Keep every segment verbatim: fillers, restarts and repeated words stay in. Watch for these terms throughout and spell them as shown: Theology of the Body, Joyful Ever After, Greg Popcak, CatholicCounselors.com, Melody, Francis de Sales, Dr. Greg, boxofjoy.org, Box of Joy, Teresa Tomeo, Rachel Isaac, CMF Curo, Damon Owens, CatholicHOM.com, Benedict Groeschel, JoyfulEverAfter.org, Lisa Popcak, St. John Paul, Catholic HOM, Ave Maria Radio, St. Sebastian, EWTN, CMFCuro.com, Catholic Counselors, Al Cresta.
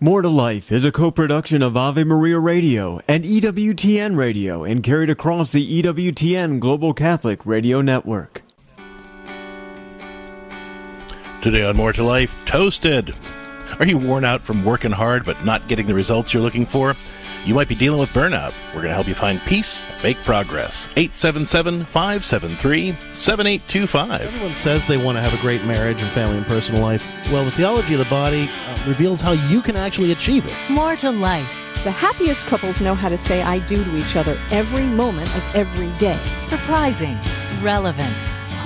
More to Life is a co-production of Ave Maria Radio and E W T N Radio and carried across the E W T N Global Catholic Radio Network. Today on More to Life, Toasted. Are you worn out from working hard but not getting the results you're looking for? You might be dealing with burnout. We're going to help you find peace, make progress. eight seven seven, five seven three, seven eight two five. Everyone says they want to have a great marriage and family and personal life. Well, the Theology of the Body uh, reveals how you can actually achieve it. More to Life. The happiest couples know how to say I do to each other every moment of every day. Surprising, relevant,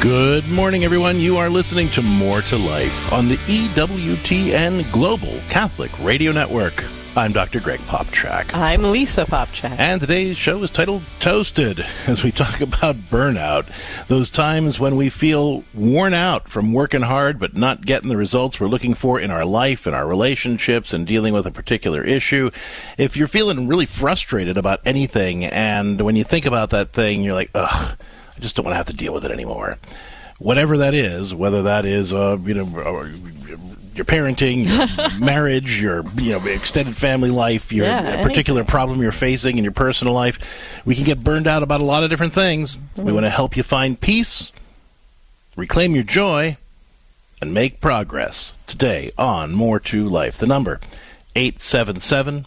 Good morning, everyone. You are listening to More to Life on the E W T N Global Catholic Radio Network. I'm Doctor Greg Popcak. I'm Lisa Popcak. And today's show is titled Toasted, as we talk about burnout, those times when we feel worn out from working hard but not getting the results we're looking for in our life, in our relationships, and dealing with a particular issue. If you're feeling really frustrated about anything, and when you think about that thing, you're like, ugh, I just don't want to have to deal with it anymore. Whatever that is, whether that is, uh, you know, your parenting, your marriage, your you know extended family life, your yeah, particular problem you're facing in your personal life, we can get burned out about a lot of different things. Mm-hmm. We want to help you find peace, reclaim your joy, and make progress today on More to Life. The number, eight seven seven,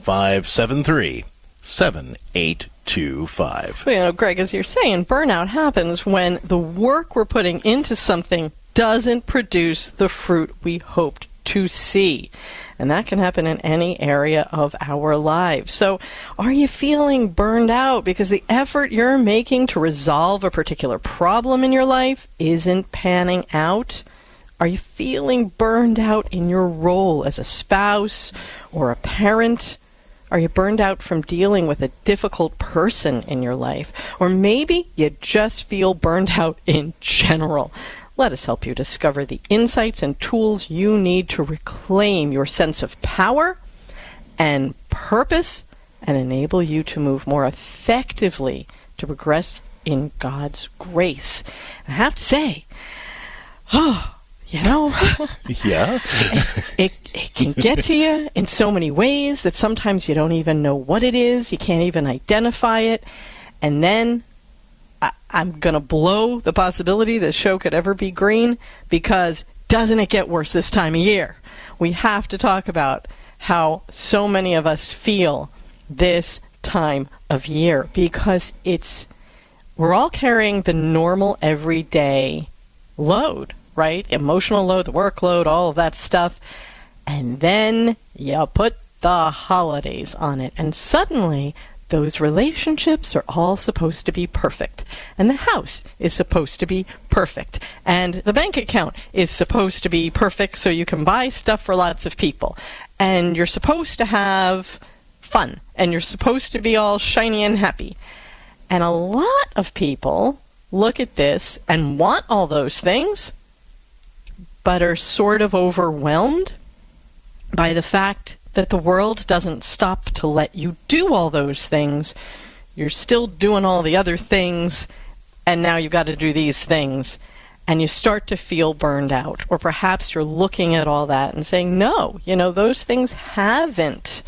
five seven three, seven eight two five. Two, five. Well, you know, Greg, as you're saying, burnout happens when the work we're putting into something doesn't produce the fruit we hoped to see. And that can happen in any area of our lives. So are you feeling burned out because the effort you're making to resolve a particular problem in your life isn't panning out? Are you feeling burned out in your role as a spouse or a parent? Are you burned out from dealing with a difficult person in your life? Or maybe you just feel burned out in general. Let us help you discover the insights and tools you need to reclaim your sense of power and purpose and enable you to move more effectively to progress in God's grace. And I have to say, oh, you know, yeah, it, it can get to you in so many ways that sometimes you don't even know what it is. You can't even identify it. And then I, I'm going to blow the possibility this show could ever be green, because doesn't it get worse this time of year? We have to talk about how so many of us feel this time of year, because it's we're all carrying the normal everyday load. Right? Emotional load, the workload, all of that stuff. And then you put the holidays on it. And suddenly, those relationships are all supposed to be perfect. And the house is supposed to be perfect. And the bank account is supposed to be perfect so you can buy stuff for lots of people. And you're supposed to have fun. And you're supposed to be all shiny and happy. And a lot of people look at this and want all those things, but are sort of overwhelmed by the fact that the world doesn't stop to let you do all those things. You're still doing all the other things, and now you've got to do these things. And you start to feel burned out. Or perhaps you're looking at all that and saying, no, you know, those things haven't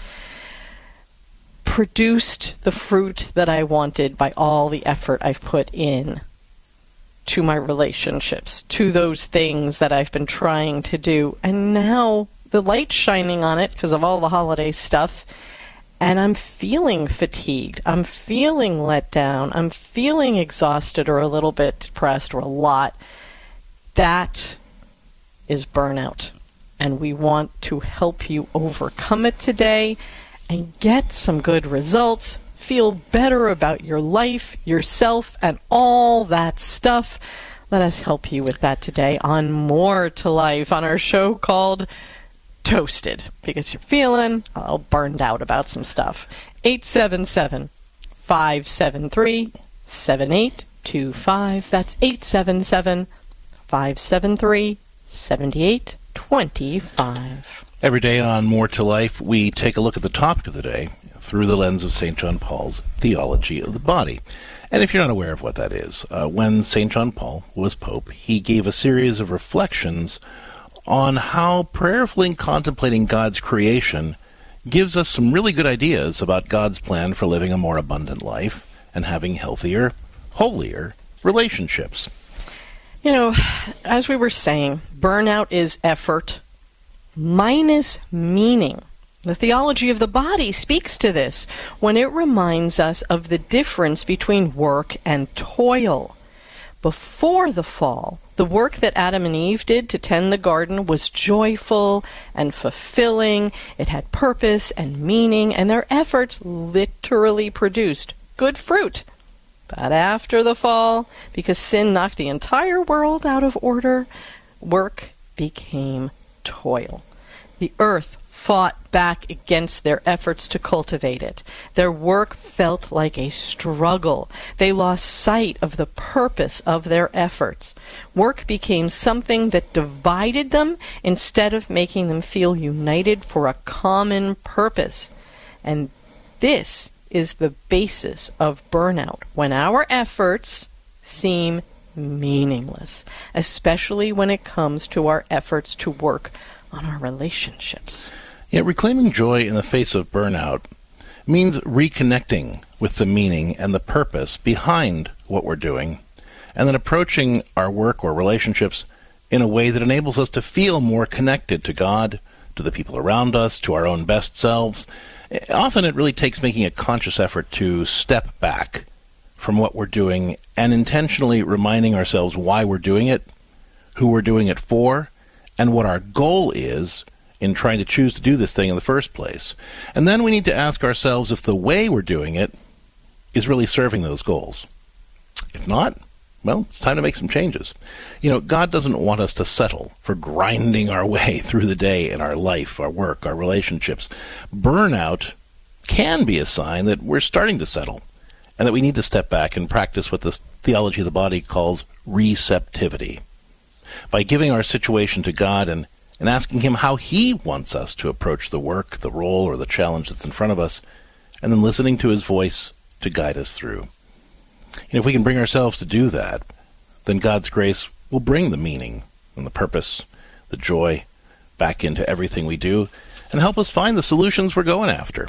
produced the fruit that I wanted by all the effort I've put in to my relationships, to those things that I've been trying to do. And now the light's shining on it because of all the holiday stuff, and I'm feeling fatigued. I'm feeling let down. I'm feeling exhausted or a little bit depressed or a lot. That is burnout. And we want to help you overcome it today and get some good results. Feel better about your life, yourself, and all that stuff. Let us help you with that today on More to Life on our show called toasted because you're feeling all burned out about some stuff. eight seven seven, five seven three, seven eight two five. That's eight seven seven, five seven three, seven eight two five. Every day on More to Life, we take a look at the topic of the day through the lens of Saint John Paul's Theology of the Body. And if you're not aware of what that is, uh, when Saint John Paul was Pope, he gave a series of reflections on how prayerfully contemplating God's creation gives us some really good ideas about God's plan for living a more abundant life and having healthier, holier relationships. You know, as we were saying, burnout is effort minus meaning. The theology of the body speaks to this when it reminds us of the difference between work and toil. Before the fall, the work that Adam and Eve did to tend the garden was joyful and fulfilling. It had purpose and meaning, and their efforts literally produced good fruit. But after the fall, because sin knocked the entire world out of order, work became toil. The earth fought back against their efforts to cultivate it. Their work felt like a struggle. They lost sight of the purpose of their efforts. Work became something that divided them instead of making them feel united for a common purpose. And this is the basis of burnout, when our efforts seem meaningless, especially when it comes to our efforts to work on our relationships. Yet reclaiming joy in the face of burnout means reconnecting with the meaning and the purpose behind what we're doing, and then approaching our work or relationships in a way that enables us to feel more connected to God, to the people around us, to our own best selves. Often it really takes making a conscious effort to step back from what we're doing and intentionally reminding ourselves why we're doing it, who we're doing it for, and what our goal is in trying to choose to do this thing in the first place. And then we need to ask ourselves if the way we're doing it is really serving those goals. If not, well, it's time to make some changes. You know, God doesn't want us to settle for grinding our way through the day in our life, our work, our relationships. Burnout can be a sign that we're starting to settle and that we need to step back and practice what the theology of the body calls receptivity. By giving our situation to God and, and asking Him how He wants us to approach the work, the role, or the challenge that's in front of us, and then listening to His voice to guide us through. And if we can bring ourselves to do that, then God's grace will bring the meaning and the purpose, the joy, back into everything we do, and help us find the solutions we're going after.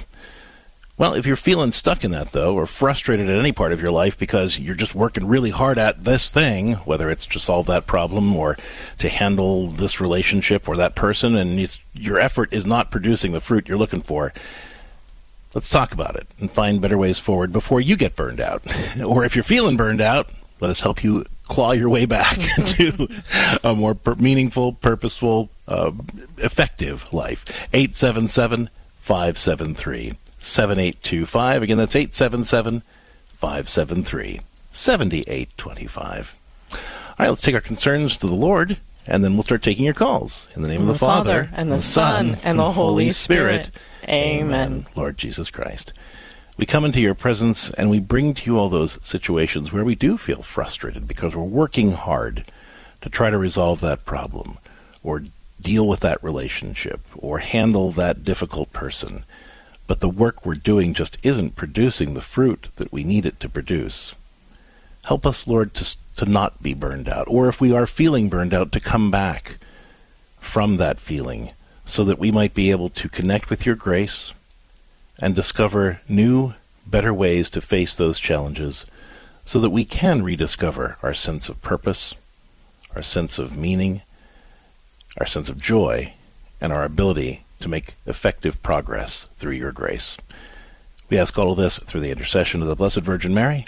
Well, if you're feeling stuck in that, though, or frustrated at any part of your life because you're just working really hard at this thing, whether it's to solve that problem or to handle this relationship or that person, and it's, your effort is not producing the fruit you're looking for, let's talk about it and find better ways forward before you get burned out. Or if you're feeling burned out, let us help you claw your way back to a more per- meaningful, purposeful, uh, effective life. eight seven seven, five seven three, seven eight two five. Again, that's eight seven seven, five seven three, seven eight two five. All right, let's take our concerns to the Lord, and then we'll start taking your calls. In the name and of the, the Father, Father, and the Son, and, and the Holy Spirit. Spirit. Amen. Lord Jesus Christ, we come into your presence and we bring to you all those situations where we do feel frustrated because we're working hard to try to resolve that problem or deal with that relationship or handle that difficult person. But the work we're doing just isn't producing the fruit that we need it to produce. Help us, Lord, to, to not be burned out, or if we are feeling burned out, to come back from that feeling, so that we might be able to connect with your grace and discover new, better ways to face those challenges, so that we can rediscover our sense of purpose, our sense of meaning, our sense of joy, and our ability to make effective progress through your grace. We ask all of this through the intercession of the Blessed Virgin Mary,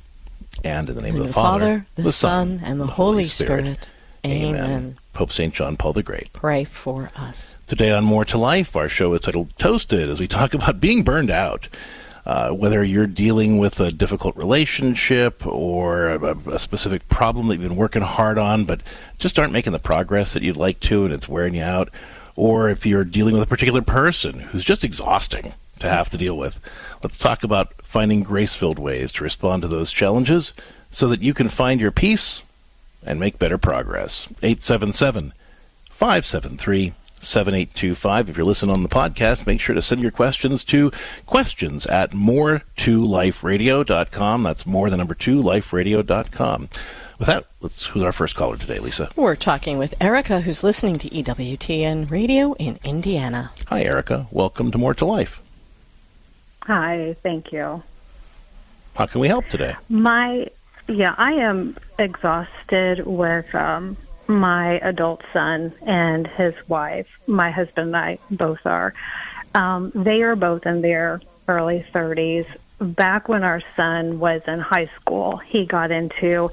and in the name in of the, the Father, Father, the, the Son, Son, and the, the Holy Spirit. Spirit. Amen. Amen. Pope Saint John Paul the Great. Pray for us. Today on More to Life, our show is titled Toasted, as we talk about being burned out. Uh, whether you're dealing with a difficult relationship or a, a specific problem that you've been working hard on, but just aren't making the progress that you'd like to, and it's wearing you out, or if you're dealing with a particular person who's just exhausting to have to deal with. Let's talk about finding grace-filled ways to respond to those challenges so that you can find your peace and make better progress. eight seven seven, five seven three, seven eight two five. If you're listening on the podcast, make sure to send your questions to questions at more to life radio dot com. That's more than number two, life radio dot com. With that, let's, who's our first caller today, Lisa? We're talking with Erica, who's listening to E W T N Radio in Indiana. Hi, Erica. Welcome to More to Life. Hi, thank you. How can we help today? My, yeah, I am exhausted with um, my adult son and his wife. My husband and I both are. Um, they are both in their early thirties. Back when our son was in high school, he got into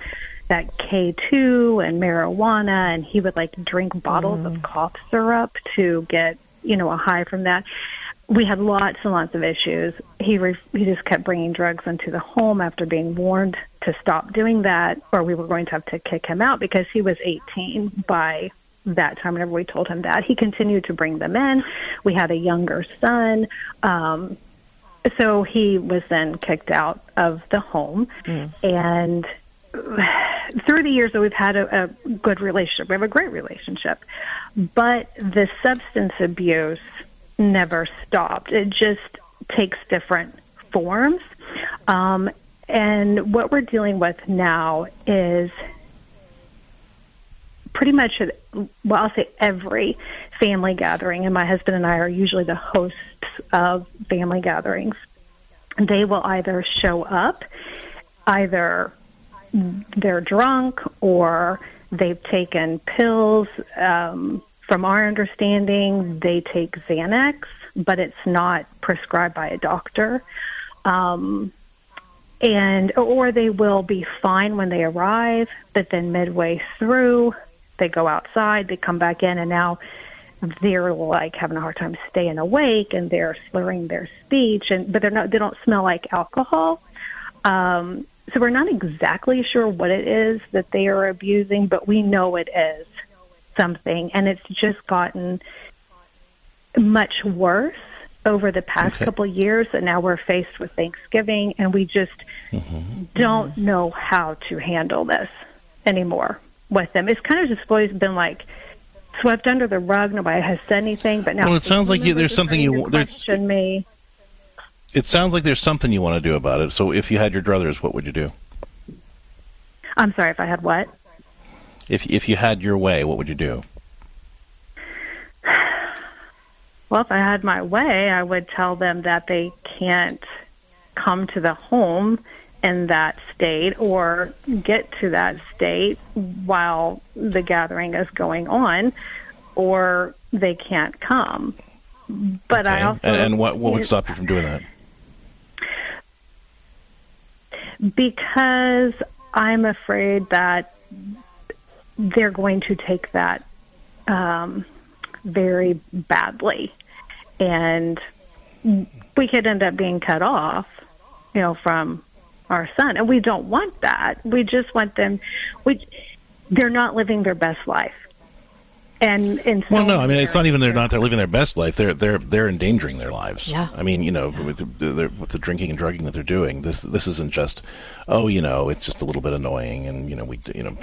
that K two and marijuana, and he would like drink bottles mm. of cough syrup to get, you know, a high from that. We had lots and lots of issues. He re- he just kept bringing drugs into the home after being warned to stop doing that, or we were going to have to kick him out because he was eighteen by that time. Whenever we told him that, he continued to bring them in. We had a younger son. Um, so he was then kicked out of the home, mm. and through the years that we've had a, a good relationship, we have a great relationship, but the substance abuse never stopped. It just takes different forms. Um, and what we're dealing with now is pretty much, well, I'll say every family gathering, and my husband and I are usually the hosts of family gatherings. They will either show up, either they're drunk or they've taken pills. Um, from our understanding, they take Xanax, but it's not prescribed by a doctor. Um, and or they will be fine when they arrive, but then midway through, they go outside, they come back in, and now they're like having a hard time staying awake, and they're slurring their speech, and but they're not. They don't smell like alcohol. Um, So we're not exactly sure what it is that they are abusing, but we know it is something. And it's just gotten much worse over the past okay. couple of years. And now we're faced with Thanksgiving, and we just mm-hmm. don't know how to handle this anymore with them. It's kind of just always been like swept under the rug. Nobody has said anything. But now well, it sounds like you, there's something you want to question me. It sounds like there's something you want to do about it. So if you had your druthers, what would you do? I'm sorry, if I had what? If if you had your way, what would you do? Well, if I had my way, I would tell them that they can't come to the home in that state or get to that state while the gathering is going on, or they can't come. But okay. I also... And, and what, what would stop you from doing that? Because I'm afraid that they're going to take that um, very badly. And we could end up being cut off, you know, from our son. And we don't want that. We just want them... We, they're not living their best life. And, and so well, no, I mean, it's not even they're not they're living their best life. They're they're they're endangering their lives. Yeah. I mean, you know, yeah. with the, the, with the drinking and drugging that they're doing, this this isn't just, oh, you know, it's just a little bit annoying, and you know, we, you know,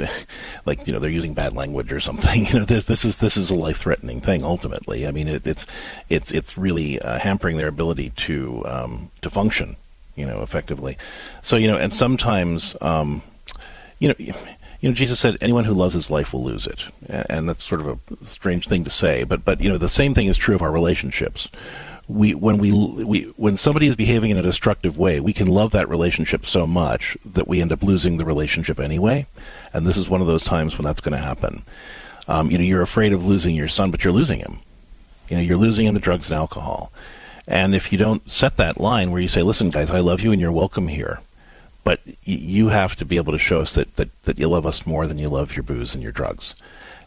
like you know, they're using bad language or something. You know, this this is this is a life threatening thing. Ultimately, I mean, it, it's it's it's really uh, hampering their ability to um, to function, you know, effectively. So you know, and sometimes, um, you know. You know, Jesus said, anyone who loves his life will lose it. And that's sort of a strange thing to say. But, but you know, the same thing is true of our relationships. We, when, we, we, when somebody is behaving in a destructive way, we can love that relationship so much that we end up losing the relationship anyway. And this is one of those times when that's going to happen. Um, you know, you're afraid of losing your son, but you're losing him. You know, you're losing him to drugs and alcohol. And if you don't set that line where you say, listen, guys, I love you and you're welcome here. But you have to be able to show us that, that, that you love us more than you love your booze and your drugs.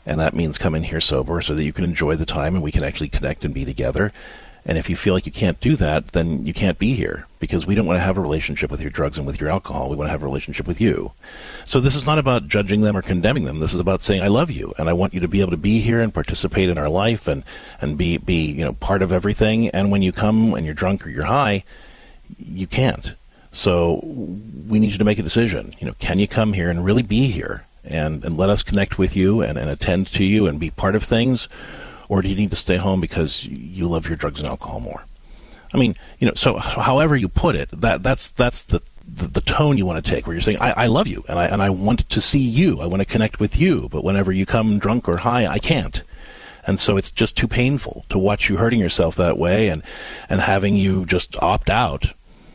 And that means come in here sober so that you can enjoy the time and we can actually connect and be together. And if you feel like you can't do that, then you can't be here, because we don't want to have a relationship with your drugs and with your alcohol. We want to have a relationship with you. So this is not about judging them or condemning them. This is about saying, I love you, and I want you to be able to be here and participate in our life and, and be, be, you know, part of everything. And when you come and you're drunk or you're high, you can't. So we need you to make a decision. You know, can you come here and really be here and, and let us connect with you and, and attend to you and be part of things? Or do you need to stay home because you love your drugs and alcohol more? I mean, you know, so however you put it, that that's that's the the, the tone you want to take, where you're saying, I, I love you, and I and I want to see you, I want to connect with you, but whenever you come drunk or high, I can't. And so it's just too painful to watch you hurting yourself that way and, and having you just opt out.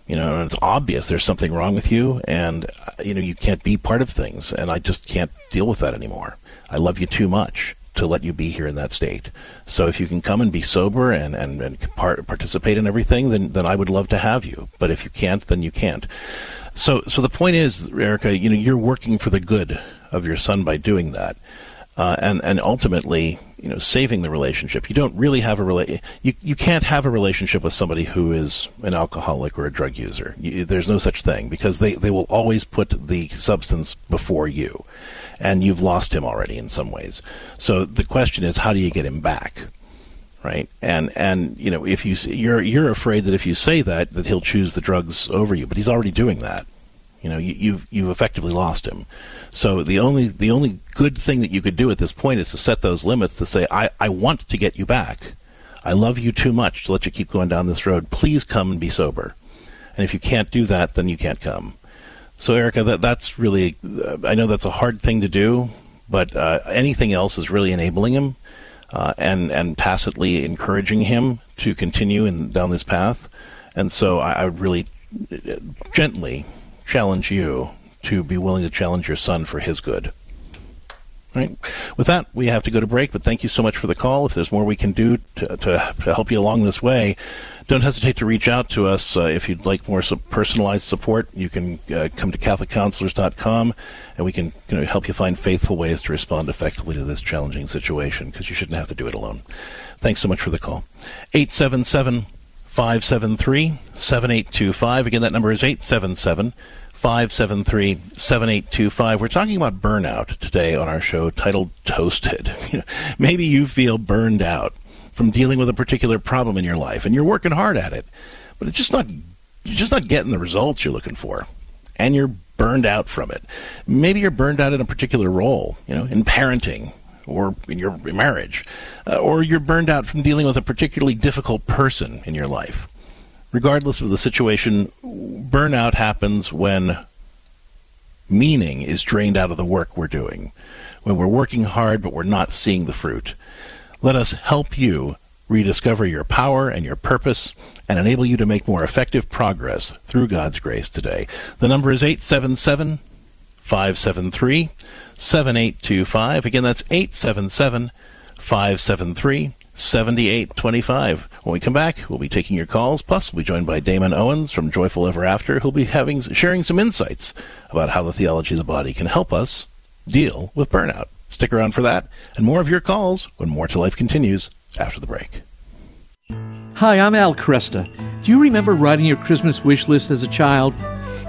You know, and it's obvious there's something wrong with you, and, you know, you can't be part of things, and I just can't deal with that anymore. I love you too much to let you be here in that state. So if you can come and be sober and, and, and part, participate in everything, then, then I would love to have you. But if you can't, then you can't. So so the point is, Erica, you know, you're working for the good of your son by doing that. Uh, and, and ultimately, you know, saving the relationship. You don't really have a rela- you, you can't have a relationship with somebody who is an alcoholic or a drug user. You, there's no such thing, because they, they will always put the substance before you. And you've lost him already in some ways. So the question is, how do you get him back, right? And and you know, if you you're you're afraid that if you say that, that he'll choose the drugs over you, but he's already doing that. You know, you, you've you've effectively lost him. So the only the only good thing that you could do at this point is to set those limits, to say, I, I want to get you back. I love you too much to let you keep going down this road. Please come and be sober. And if you can't do that, then you can't come. So, Erica, that, that's really, I know that's a hard thing to do, but uh, anything else is really enabling him uh, and, and tacitly encouraging him to continue in, down this path. And so I, I would really gently challenge you to be willing to challenge your son for his good. All right. With that, we have to go to break, but thank you so much for the call. If there's more we can do to, to, to help you along this way, don't hesitate to reach out to us. Uh, if you'd like more so personalized support, you can uh, come to Catholic Counselors dot com, and we can you know, help you find faithful ways to respond effectively to this challenging situation, because you shouldn't have to do it alone. Thanks so much for the call. eight seven seven, five seven three, seven eight two five. Again, that number is eight seven seven, five seven three, seven eight two five. We're talking about burnout today on our show, titled Toasted. You know, maybe you feel burned out from dealing with a particular problem in your life, and you're working hard at it, but it's just not, you're just not getting the results you're looking for, and you're burned out from it. Maybe you're burned out in a particular role, you know, in parenting or in your marriage, uh, or you're burned out from dealing with a particularly difficult person in your life. Regardless of the situation, burnout happens when meaning is drained out of the work we're doing, when we're working hard but we're not seeing the fruit. Let us help you rediscover your power and your purpose and enable you to make more effective progress through God's grace today. The number is eight seven seven, five seven three, seven eight two five. Again, that's eight seven seven, five seven three, seven eight two five. When we come back, we'll be taking your calls, plus we'll be joined by Damon Owens from Joyful Ever After, who'll be having sharing some insights about how the theology of the body can help us deal with burnout. Stick around for that and more of your calls when More to Life continues after the break. Hi, I'm Al Cresta. Do you remember writing your Christmas wish list as a child?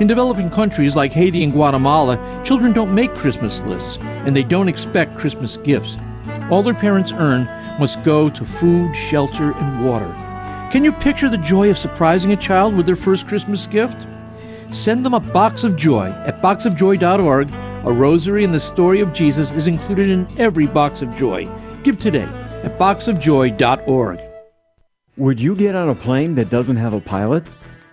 In developing countries like Haiti and Guatemala, children don't make Christmas lists, and they don't expect Christmas gifts. All their parents earn must go to food, shelter, and water. Can you picture the joy of surprising a child with their first Christmas gift? Send them a Box of Joy at box of joy dot org. A rosary and the story of Jesus is included in every Box of Joy. Give today at box of joy dot org. Would you get on a plane that doesn't have a pilot?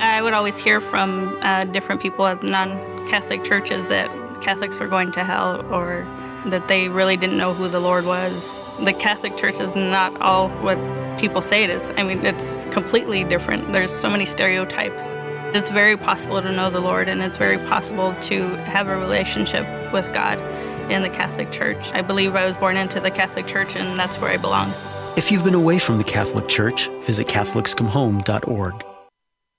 I would always hear from uh, different people at non-Catholic churches that Catholics were going to hell, or that they really didn't know who the Lord was. the Catholic Church is not all what people say it is. I mean, it's completely different. There's so many stereotypes. It's very possible to know the Lord, and it's very possible to have a relationship with God in the Catholic Church. I believe I was born into the Catholic Church, and that's where I belong. If you've been away from the Catholic Church, visit Catholics Come Home dot org.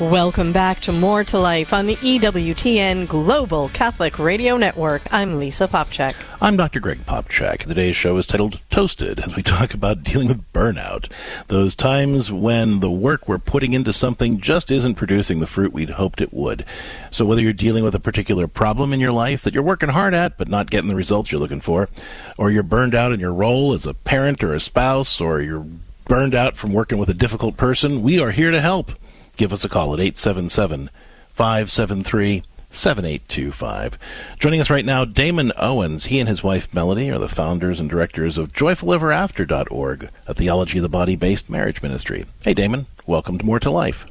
Welcome back to More to Life on the E W T N Global Catholic Radio Network. I'm Lisa Popcak. I'm Doctor Greg Popcak. Today's show is titled Toasted, as we talk about dealing with burnout. Those times when the work we're putting into something just isn't producing the fruit we'd hoped it would. So whether you're dealing with a particular problem in your life that you're working hard at but not getting the results you're looking for, or you're burned out in your role as a parent or a spouse, or you're burned out from working with a difficult person, we are here to help. Give us a call at eight seven seven, five seven three, seven eight two five. Joining us right now, Damon Owens. He and his wife, Melody, are the founders and directors of Joyful Ever After dot org, a Theology of the Body-based marriage ministry. Hey, Damon. Welcome to More to Life.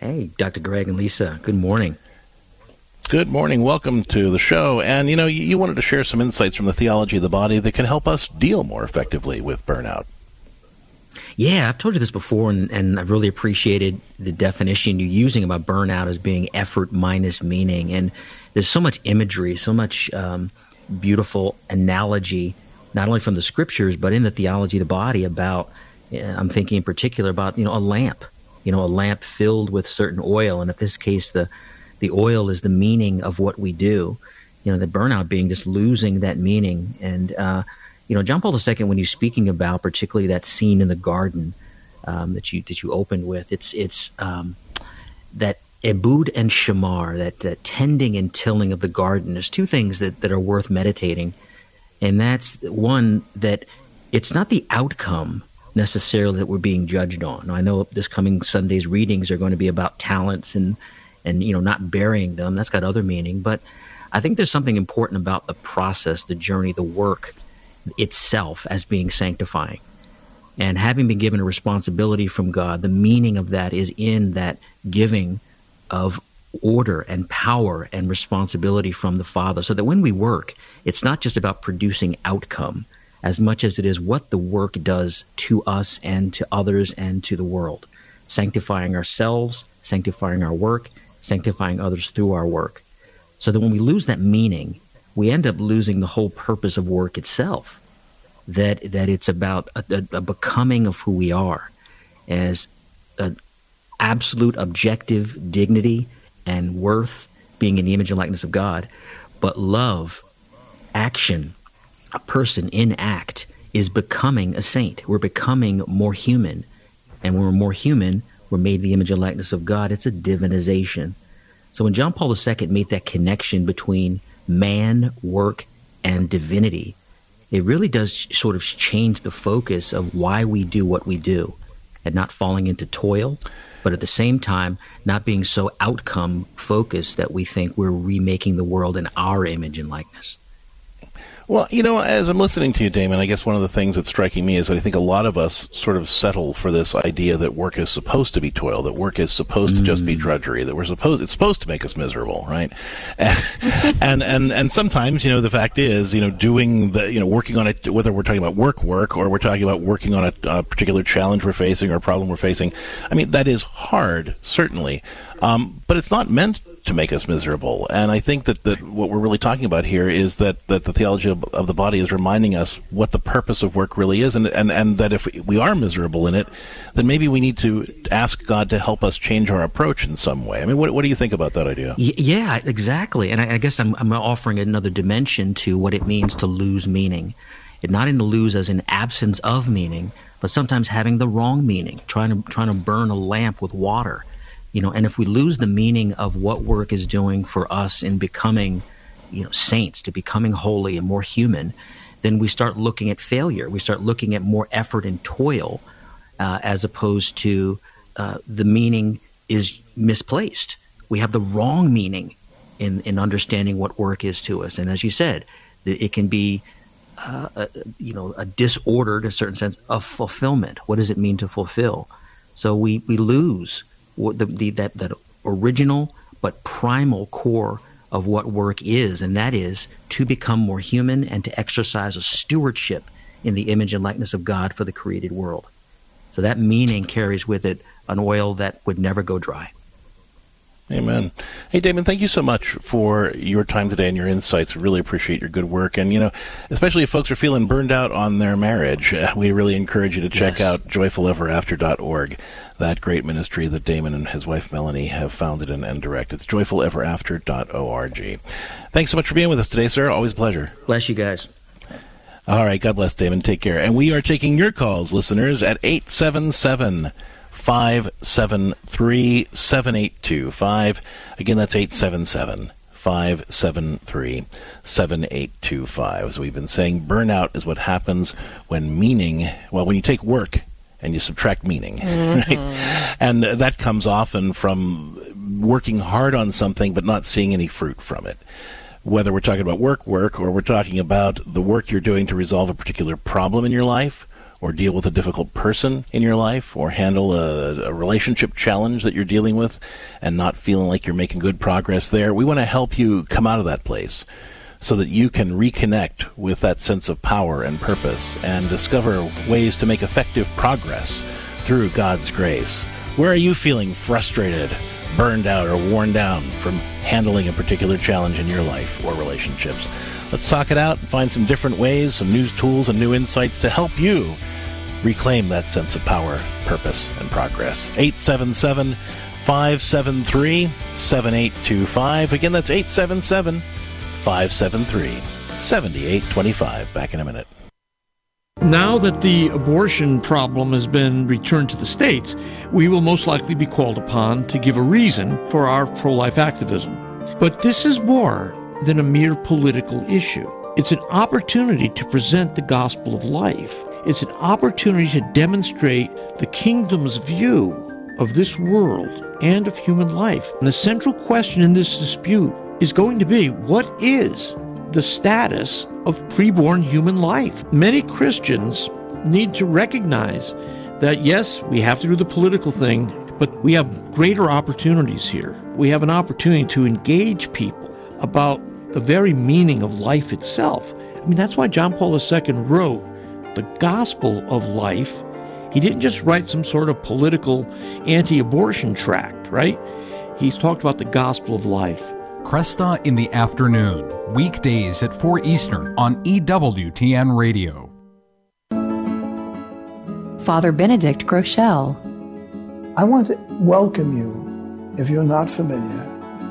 Hey, Doctor Greg and Lisa. Good morning. Good morning. Welcome to the show. And, you know, you wanted to share some insights from the Theology of the Body that can help us deal more effectively with burnout. Yeah, I've told you this before, and, and I've really appreciated the definition you're using about burnout as being effort minus meaning. And there's so much imagery, so much um, beautiful analogy, not only from the scriptures, but in the theology of the body about, uh, I'm thinking in particular about, you know, a lamp, you know, a lamp filled with certain oil. And in this case, the, the oil is the meaning of what we do, you know, the burnout being just losing that meaning. And, uh, You know, John Paul the Second, when you're speaking about particularly that scene in the garden um, that you that you opened with, it's it's um, that ebud and shamar, that, that tending and tilling of the garden. There's two things that, that are worth meditating, and that's one that it's not the outcome necessarily that we're being judged on. Now, I know this coming Sunday's readings are going to be about talents and and you know not burying them. That's got other meaning, but I think there's something important about the process, the journey, the work itself as being sanctifying, and having been given a responsibility from God, the meaning of that is in that giving of order and power and responsibility from the Father, so that when we work, it's not just about producing outcome as much as it is what the work does to us and to others and to the world, sanctifying ourselves, sanctifying our work, sanctifying others through our work, so that when we lose that meaning, we end up losing the whole purpose of work itself, that that it's about a, a, a becoming of who we are as an absolute objective dignity and worth, being in the image and likeness of God. But love, action, a person in act is becoming a saint. We're becoming more human. And when we're more human, we're made the image and likeness of God. It's a divinization. So when John Paul the Second made that connection between man, work, and divinity, it really does sort of change the focus of why we do what we do, and not falling into toil, but at the same time, not being so outcome focused that we think we're remaking the world in our image and likeness. Well, you know, as I'm listening to you, Damon, I guess one of the things that's striking me is that I think a lot of us sort of settle for this idea that work is supposed to be toil, that work is supposed mm. to just be drudgery, that we're supposed it's supposed to make us miserable, right? And, and and and sometimes, you know, the fact is, you know, doing the, you know, working on it, whether we're talking about work work or we're talking about working on a, a particular challenge we're facing or a problem we're facing, I mean, that is hard, certainly, um, but it's not meant to make us miserable. And I think that, that what we're really talking about here is that, that the theology of, of the body is reminding us what the purpose of work really is, and, and, and that if we are miserable in it, then maybe we need to ask God to help us change our approach in some way. I mean, what, what do you think about that idea? Yeah, exactly. And I, I guess I'm, I'm offering another dimension to what it means to lose meaning. It, not in the lose as an absence of meaning, but sometimes having the wrong meaning, trying to, trying to burn a lamp with water. you know, and if we lose the meaning of what work is doing for us in becoming, you know, saints, to becoming holy and more human, then we start looking at failure. We start looking at more effort and toil, uh, as opposed to uh, the meaning is misplaced. We have the wrong meaning in, in understanding what work is to us. And as you said, it can be, uh, a, you know, a disorder, to a certain sense, of fulfillment. What does it mean to fulfill? So we, we lose the, the, that, that original but primal core of what work is, and that is to become more human and to exercise a stewardship in the image and likeness of God for the created world. So that meaning carries with it an oil that would never go dry. Amen. Hey, Damon, thank you so much for your time today and your insights. We really appreciate your good work. And, you know, especially if folks are feeling burned out on their marriage, uh, we really encourage you to check yes. out joyful ever after dot org, that great ministry that Damon and his wife, Melanie, have founded and, and directed. It's joyful ever after dot org. Thanks so much for being with us today, sir. Always a pleasure. Bless you guys. All right. God bless, Damon. Take care. And we are taking your calls, listeners, at eight seven seven Five seven three seven eight two five. Again, that's eight seven seven five seven three seven eight two five. As we've been saying, burnout is what happens when meaning. Well, when you take work and you subtract meaning, mm-hmm. right? And that comes often from working hard on something but not seeing any fruit from it. Whether we're talking about work, work, or we're talking about the work you're doing to resolve a particular problem in your life, or deal with a difficult person in your life, or handle a, a relationship challenge that you're dealing with and not feeling like you're making good progress there. We want to help you come out of that place so that you can reconnect with that sense of power and purpose and discover ways to make effective progress through God's grace. Where are you feeling frustrated, burned out, or worn down from handling a particular challenge in your life or relationships? Let's talk it out and find some different ways, some new tools and new insights to help you reclaim that sense of power, purpose, and progress. eight seven seven, five seven three, seven eight two five. Again, that's eight seven seven, five seven three, seven eight two five. Back in a minute. Now that the abortion problem has been returned to the states, we will most likely be called upon to give a reason for our pro-life activism. But this is more than a mere political issue. It's an opportunity to present the gospel of life. It's an opportunity to demonstrate the kingdom's view of this world and of human life. And the central question in this dispute is going to be, what is the status of preborn human life? Many Christians need to recognize that, yes, we have to do the political thing, but we have greater opportunities here. We have an opportunity to engage people about the very meaning of life itself. I mean, that's why John Paul the Second wrote the Gospel of Life. He didn't just write some sort of political anti-abortion tract, right? He talked about the Gospel of Life. Cresta in the Afternoon, weekdays at four Eastern on E W T N Radio. Father Benedict Groeschel. I want to welcome you, if you're not familiar,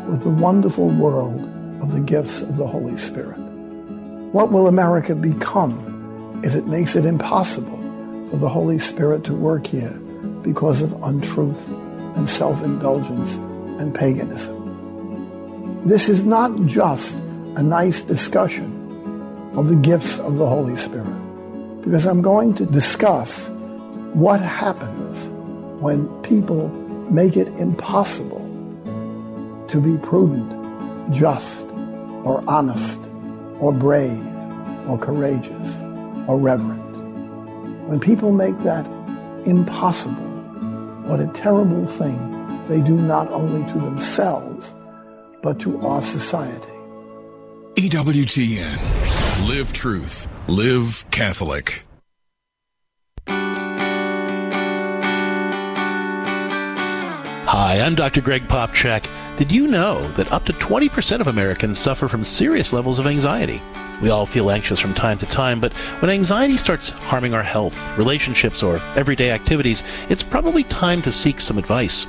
with the wonderful world of the gifts of the Holy Spirit. What will America become if it makes it impossible for the Holy Spirit to work here because of untruth and self-indulgence and paganism? This is not just a nice discussion of the gifts of the Holy Spirit, because I'm going to discuss what happens when people make it impossible to be prudent, just, or honest, or brave, or courageous, or reverent. When people make that impossible, what a terrible thing they do not only to themselves, but to our society. E W T N. Live truth. Live Catholic. Hi, I'm Doctor Greg Popcak. Did you know that up to twenty percent of Americans suffer from serious levels of anxiety? We all feel anxious from time to time, but when anxiety starts harming our health, relationships, or everyday activities, it's probably time to seek some advice.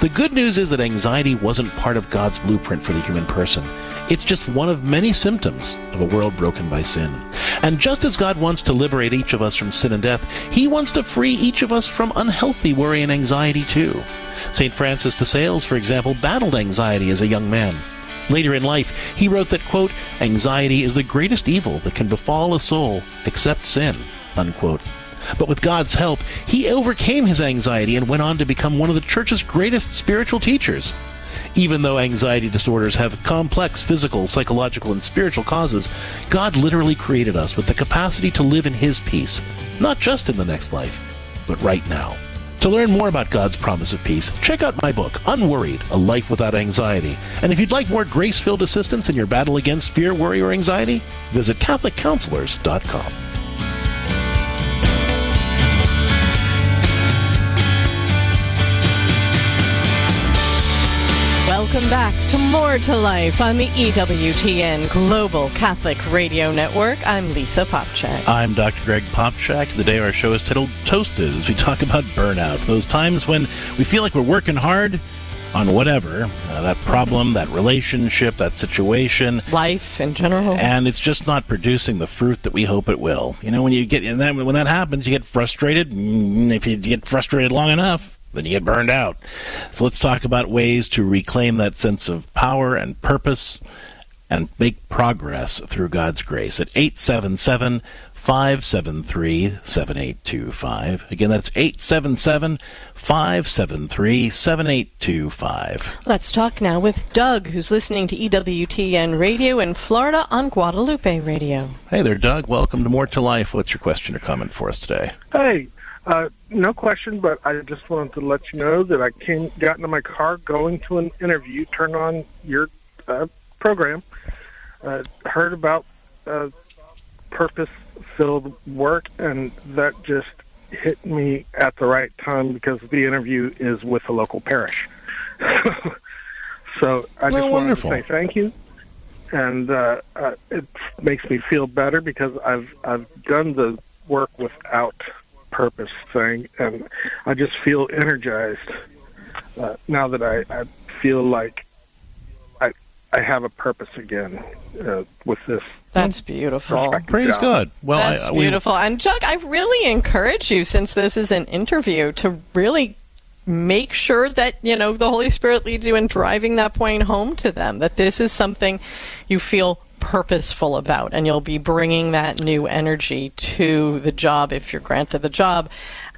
The good news is that anxiety wasn't part of God's blueprint for the human person. It's just one of many symptoms of a world broken by sin. And just as God wants to liberate each of us from sin and death, He wants to free each of us from unhealthy worry and anxiety too. Saint Francis de Sales, for example, battled anxiety as a young man. Later in life, he wrote that, quote, anxiety is the greatest evil that can befall a soul except sin, unquote. But with God's help, he overcame his anxiety and went on to become one of the Church's greatest spiritual teachers. Even though anxiety disorders have complex physical, psychological, and spiritual causes, God literally created us with the capacity to live in his peace, not just in the next life, but right now. To learn more about God's promise of peace, check out my book, Unworried, A Life Without Anxiety. And if you'd like more grace-filled assistance in your battle against fear, worry, or anxiety, visit Catholic Counselors dot com. Welcome back to More to Life on the E W T N Global Catholic Radio Network. I'm Lisa Popcak. I'm Doctor Greg Popcak. Today our show is titled Toasted, as we talk about burnout. Those times when we feel like we're working hard on whatever, uh, that problem, that relationship, that situation. Life in general. And it's just not producing the fruit that we hope it will. You know, when you get in that, when that happens, you get frustrated. If you get frustrated long enough, then you get burned out. So let's talk about ways to reclaim that sense of power and purpose and make progress through God's grace at eight seven seven, five seven three, seven eight two five. Again, that's eight seven seven, five seven three, seven eight two five. Let's talk now with Doug, who's listening to E W T N Radio in Florida on Guadalupe Radio. Hey there, Doug. Welcome to More to Life. What's your question or comment for us today? Hey. Uh, no question, but I just wanted to let you know that I came, got into my car going to an interview, turned on your uh, program, uh, heard about uh, purpose-filled work, and that just hit me at the right time because the interview is with a local parish. So I just well, wanted wonderful. to say thank you, and uh, uh, it makes me feel better because I've I've done the work without purpose thing, and I just feel energized uh, now that I, I feel like I I have a purpose again uh, with this. That's beautiful. Praise job. God. Well, that's I, beautiful. We... And Doug, I really encourage you, since this is an interview, to really make sure that, you know, the Holy Spirit leads you in driving that point home to them, that this is something you feel purposeful about, and you'll be bringing that new energy to the job if you're granted the job.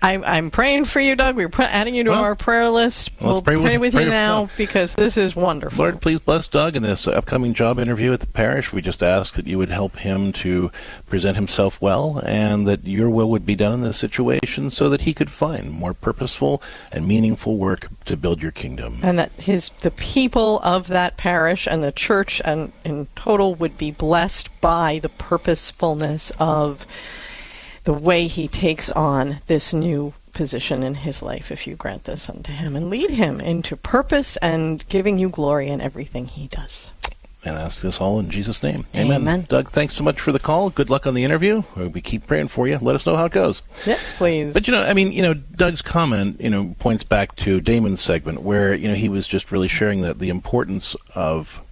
I'm, I'm praying for you, Doug. We're pr- adding you to well, our prayer list. We'll, we'll pray, pray with, pray you now for, because this is wonderful. Lord, please bless Doug in this upcoming job interview at the parish. We just ask that you would help him to present himself well, and that your will would be done in this situation so that he could find more purposeful and meaningful work to build your kingdom. And that his the people of that parish and the church and in total would be blessed by the purposefulness of the way he takes on this new position in his life, if you grant this unto him, and lead him into purpose and giving you glory in everything he does. And I ask this all in Jesus' name. Amen. Amen. Doug, thanks so much for the call. Good luck on the interview. We keep praying for you. Let us know how it goes. Yes, please. But, you know, I mean, you know, Doug's comment, you know, points back to Damon's segment where, you know, he was just really sharing that the importance of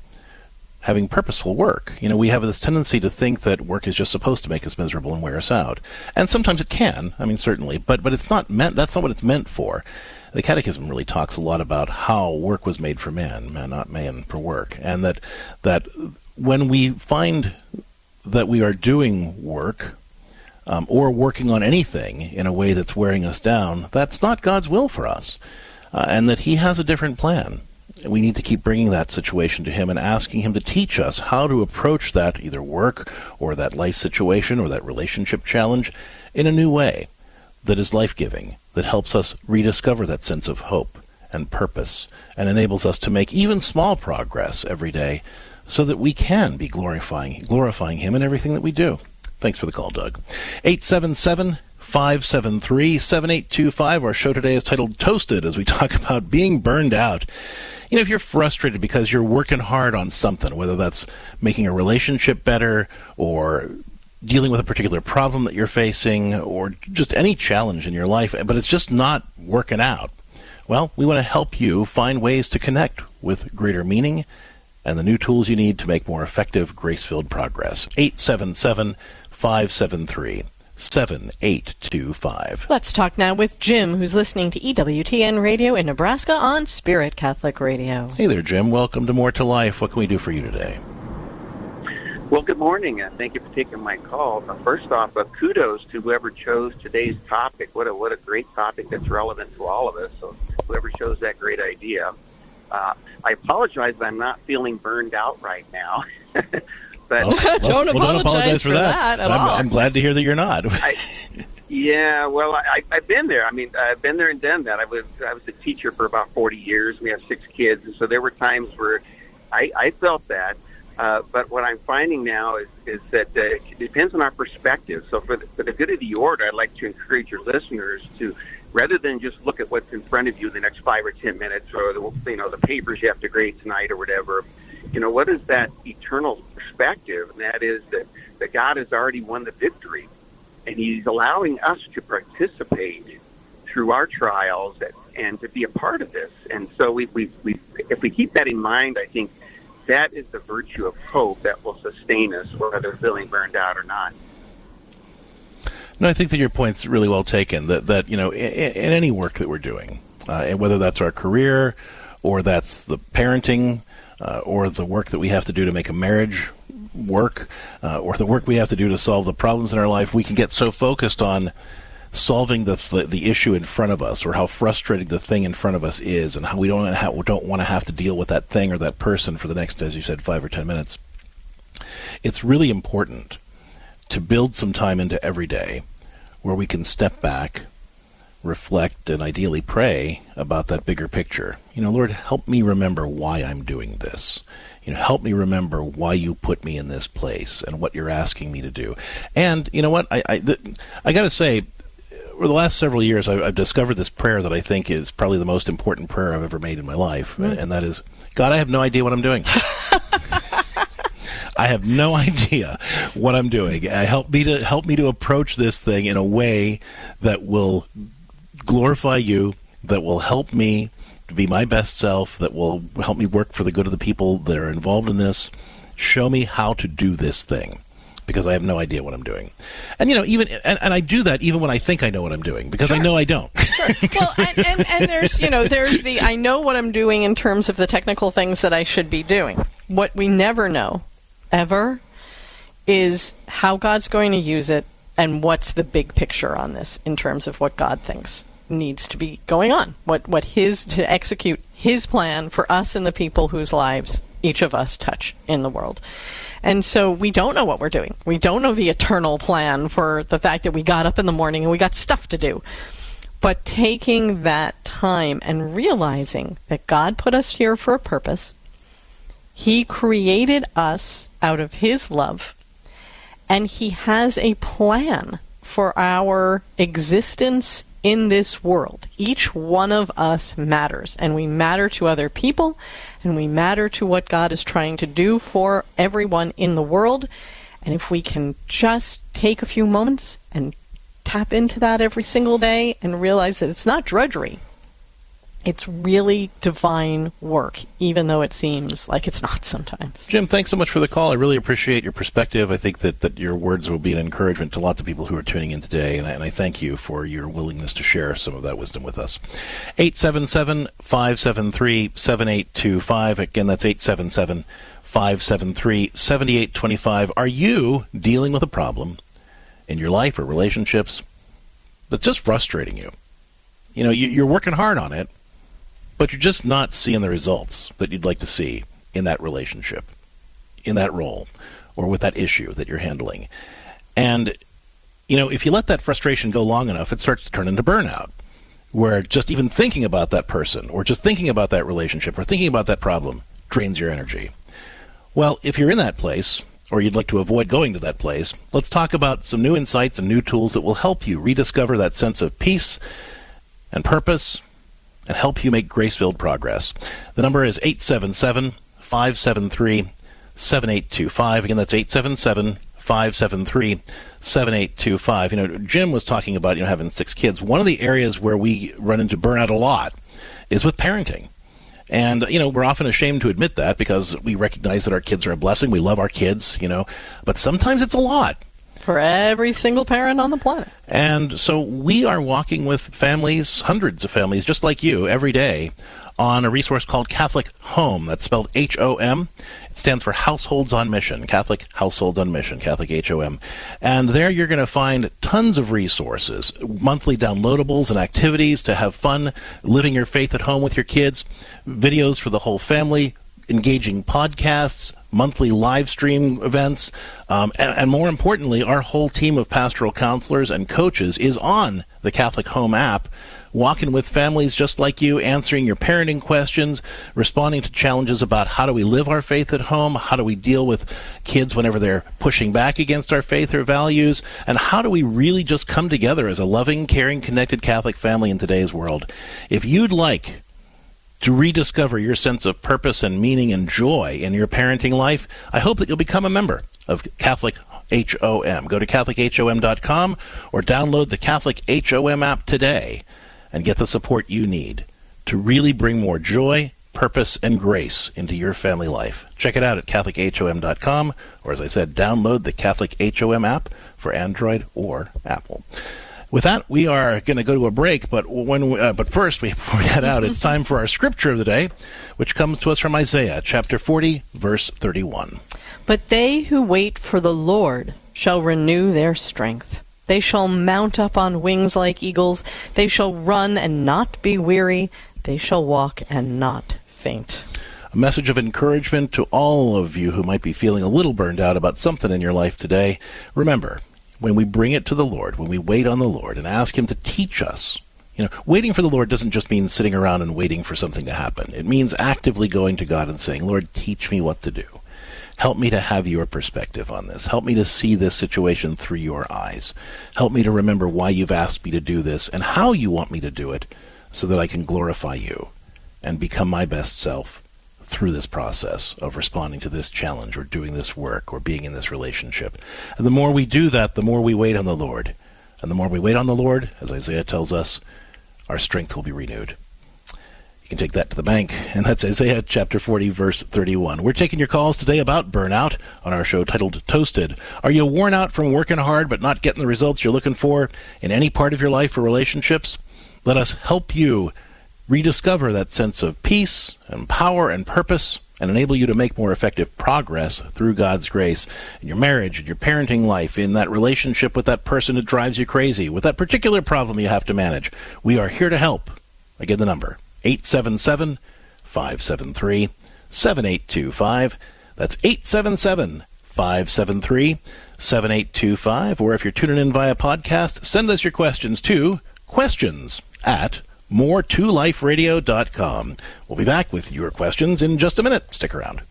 having purposeful work. You know, we have this tendency to think that work is just supposed to make us miserable and wear us out. And sometimes it can, I mean, certainly, but but it's not meant, that's not what it's meant for. The Catechism really talks a lot about how work was made for man, man not man for work, and that that when we find that we are doing work um, or working on anything in a way that's wearing us down, that's not God's will for us, uh, and that he has a different plan. We need to keep bringing that situation to him and asking him to teach us how to approach that either work or that life situation or that relationship challenge in a new way that is life-giving, that helps us rediscover that sense of hope and purpose and enables us to make even small progress every day so that we can be glorifying, glorifying him in everything that we do. Thanks for the call, Doug. eight seven seven, five seven three, seven eight two five. Our show today is titled Toasted, as we talk about being burned out. You know, if you're frustrated because you're working hard on something, whether that's making a relationship better or dealing with a particular problem that you're facing or just any challenge in your life, but it's just not working out, well, we want to help you find ways to connect with greater meaning and the new tools you need to make more effective, grace-filled progress. eight seven seven, five seven three, seven eight two five. seven eight two five. Let's talk now with Jim, who's listening to E W T N Radio in Nebraska on Spirit Catholic Radio. Hey there, Jim. Welcome to More to Life. What can we do for you today? Well, good morning, and thank you for taking my call. First off, uh, kudos to whoever chose today's topic. What a what a great topic that's relevant to all of us, so whoever chose that great idea. Uh, I apologize that I'm not feeling burned out right now. But oh, well, don't, apologize well, don't apologize for, for that, that at I'm, all. I'm glad to hear that you're not. I, yeah, well, I, I've been there. I mean, I've been there and done that. I was, I was a teacher for about forty years. We have six kids, and so there were times where I, I felt that. Uh, but what I'm finding now is, is that uh, it depends on our perspective. So for the, for the good of the order, I'd like to encourage your listeners to, rather than just look at what's in front of you in the next five or ten minutes or the, you know, the papers you have to grade tonight or whatever, you know, what is that eternal perspective? And that is that, that God has already won the victory, and he's allowing us to participate through our trials and, and to be a part of this. And so we, we, we, if we keep that in mind, I think, that is the virtue of hope that will sustain us, whether feeling burned out or not. No, I think that your point's really well taken, that, that you know, in, in any work that we're doing, uh, and whether that's our career or that's the parenting uh, or the work that we have to do to make a marriage work uh, or the work we have to do to solve the problems in our life, we can get so focused on solving the, the the issue in front of us, or how frustrating the thing in front of us is, and how we don't have, we don't want to have to deal with that thing or that person for the next, as you said, five or ten minutes. It's really important to build some time into every day where we can step back, reflect, and ideally pray about that bigger picture. You know, Lord, help me remember why I'm doing this. You know, help me remember why you put me in this place and what you're asking me to do. And you know what? I I, the, I got to say, over the last several years, I've discovered this prayer that I think is probably the most important prayer I've ever made in my life, mm. and that is, God, I have no idea what I'm doing. I have no idea what I'm doing. I help me to help me to approach this thing in a way that will glorify you, that will help me to be my best self, that will help me work for the good of the people that are involved in this. Show me how to do this thing, because I have no idea what I'm doing. And, you know, even, and, and I do that even when I think I know what I'm doing, because sure. I know I don't. Sure. Well, and, and, and there's, you know, there's the, I know what I'm doing in terms of the technical things that I should be doing. What we never know, ever, is how God's going to use it and what's the big picture on this in terms of what God thinks needs to be going on, what, what his, to execute his plan for us and the people whose lives each of us touch in the world. And so we don't know what we're doing. We don't know the eternal plan for the fact that we got up in the morning and we got stuff to do. But taking that time and realizing that God put us here for a purpose, he created us out of his love, and he has a plan for our existence in this world. Each one of us matters, and we matter to other people, and we matter to what God is trying to do for everyone in the world. And if we can just take a few moments and tap into that every single day and realize that it's not drudgery, it's really divine work, even though it seems like it's not sometimes. Jim, thanks so much for the call. I really appreciate your perspective. I think that, that your words will be an encouragement to lots of people who are tuning in today, and I, and I thank you for your willingness to share some of that wisdom with us. eight seven seven, five seven three, seven eight two five. Again, that's eight seven seven, five seven three, seven eight two five. Are you dealing with a problem in your life or relationships that's just frustrating you? You know, you, you're working hard on it, but you're just not seeing the results that you'd like to see in that relationship, in that role, or with that issue that you're handling. And, you know, if you let that frustration go long enough, it starts to turn into burnout, where just even thinking about that person, or just thinking about that relationship, or thinking about that problem drains your energy. Well, if you're in that place, or you'd like to avoid going to that place, let's talk about some new insights and new tools that will help you rediscover that sense of peace and purpose, and help you make grace-filled progress. The number is eight seven seven, five seven three, seven eight two five. Again, that's eight seven seven, five seven three, seven eight two five. You know, Jim was talking about, you know, having six kids. One of the areas where we run into burnout a lot is with parenting. And, you know, we're often ashamed to admit that because we recognize that our kids are a blessing. We love our kids, you know, but sometimes it's a lot. For every single parent on the planet. And so we are walking with families, hundreds of families, just like you, every day, on a resource called Catholic H O M. That's spelled H O M. It stands for Households on Mission, Catholic Households on Mission, Catholic H O M. And there you're going to find tons of resources, monthly downloadables and activities to have fun living your faith at home with your kids, videos for the whole family, engaging podcasts, monthly live stream events, um, and, and more importantly, our whole team of pastoral counselors and coaches is on the Catholic H O M app, walking with families just like you, answering your parenting questions, responding to challenges about how do we live our faith at home, how do we deal with kids whenever they're pushing back against our faith or values, and how do we really just come together as a loving, caring, connected Catholic family in today's world. If you'd like to rediscover your sense of purpose and meaning and joy in your parenting life, I hope that you'll become a member of Catholic H O M. Go to Catholic H O M dot com or download the Catholic H O M app today and get the support you need to really bring more joy, purpose, and grace into your family life. Check it out at Catholic H O M dot com, or as I said, download the Catholic H O M app for Android or Apple. With that, we are going to go to a break, but when we, uh, but first, we, before we head out, it's time for our scripture of the day, which comes to us from Isaiah, chapter forty, verse thirty-one. But they who wait for the Lord shall renew their strength. They shall mount up on wings like eagles. They shall run and not be weary. They shall walk and not faint. A message of encouragement to all of you who might be feeling a little burned out about something in your life today. Remember, when we bring it to the Lord, when we wait on the Lord and ask Him to teach us, you know, waiting for the Lord doesn't just mean sitting around and waiting for something to happen. It means actively going to God and saying, Lord, teach me what to do. Help me to have your perspective on this. Help me to see this situation through your eyes. Help me to remember why you've asked me to do this and how you want me to do it so that I can glorify you and become my best self through this process of responding to this challenge or doing this work or being in this relationship. And the more we do that, the more we wait on the Lord. And the more we wait on the Lord, as Isaiah tells us, our strength will be renewed. You can take that to the bank. And that's Isaiah chapter forty, verse thirty-one. We're taking your calls today about burnout on our show titled Toasted. Are you worn out from working hard but not getting the results you're looking for in any part of your life or relationships? Let us help you rediscover that sense of peace and power and purpose and enable you to make more effective progress through God's grace in your marriage, in your parenting life, in that relationship with that person that drives you crazy, with that particular problem you have to manage. We are here to help. Again, the number, eight seven seven, five seven three, seven eight two five. That's eight seven seven, five seven three, seven eight two five. Or if you're tuning in via podcast, send us your questions to questions at more two life radio dot com. We'll be back with your questions in just a minute. Stick around.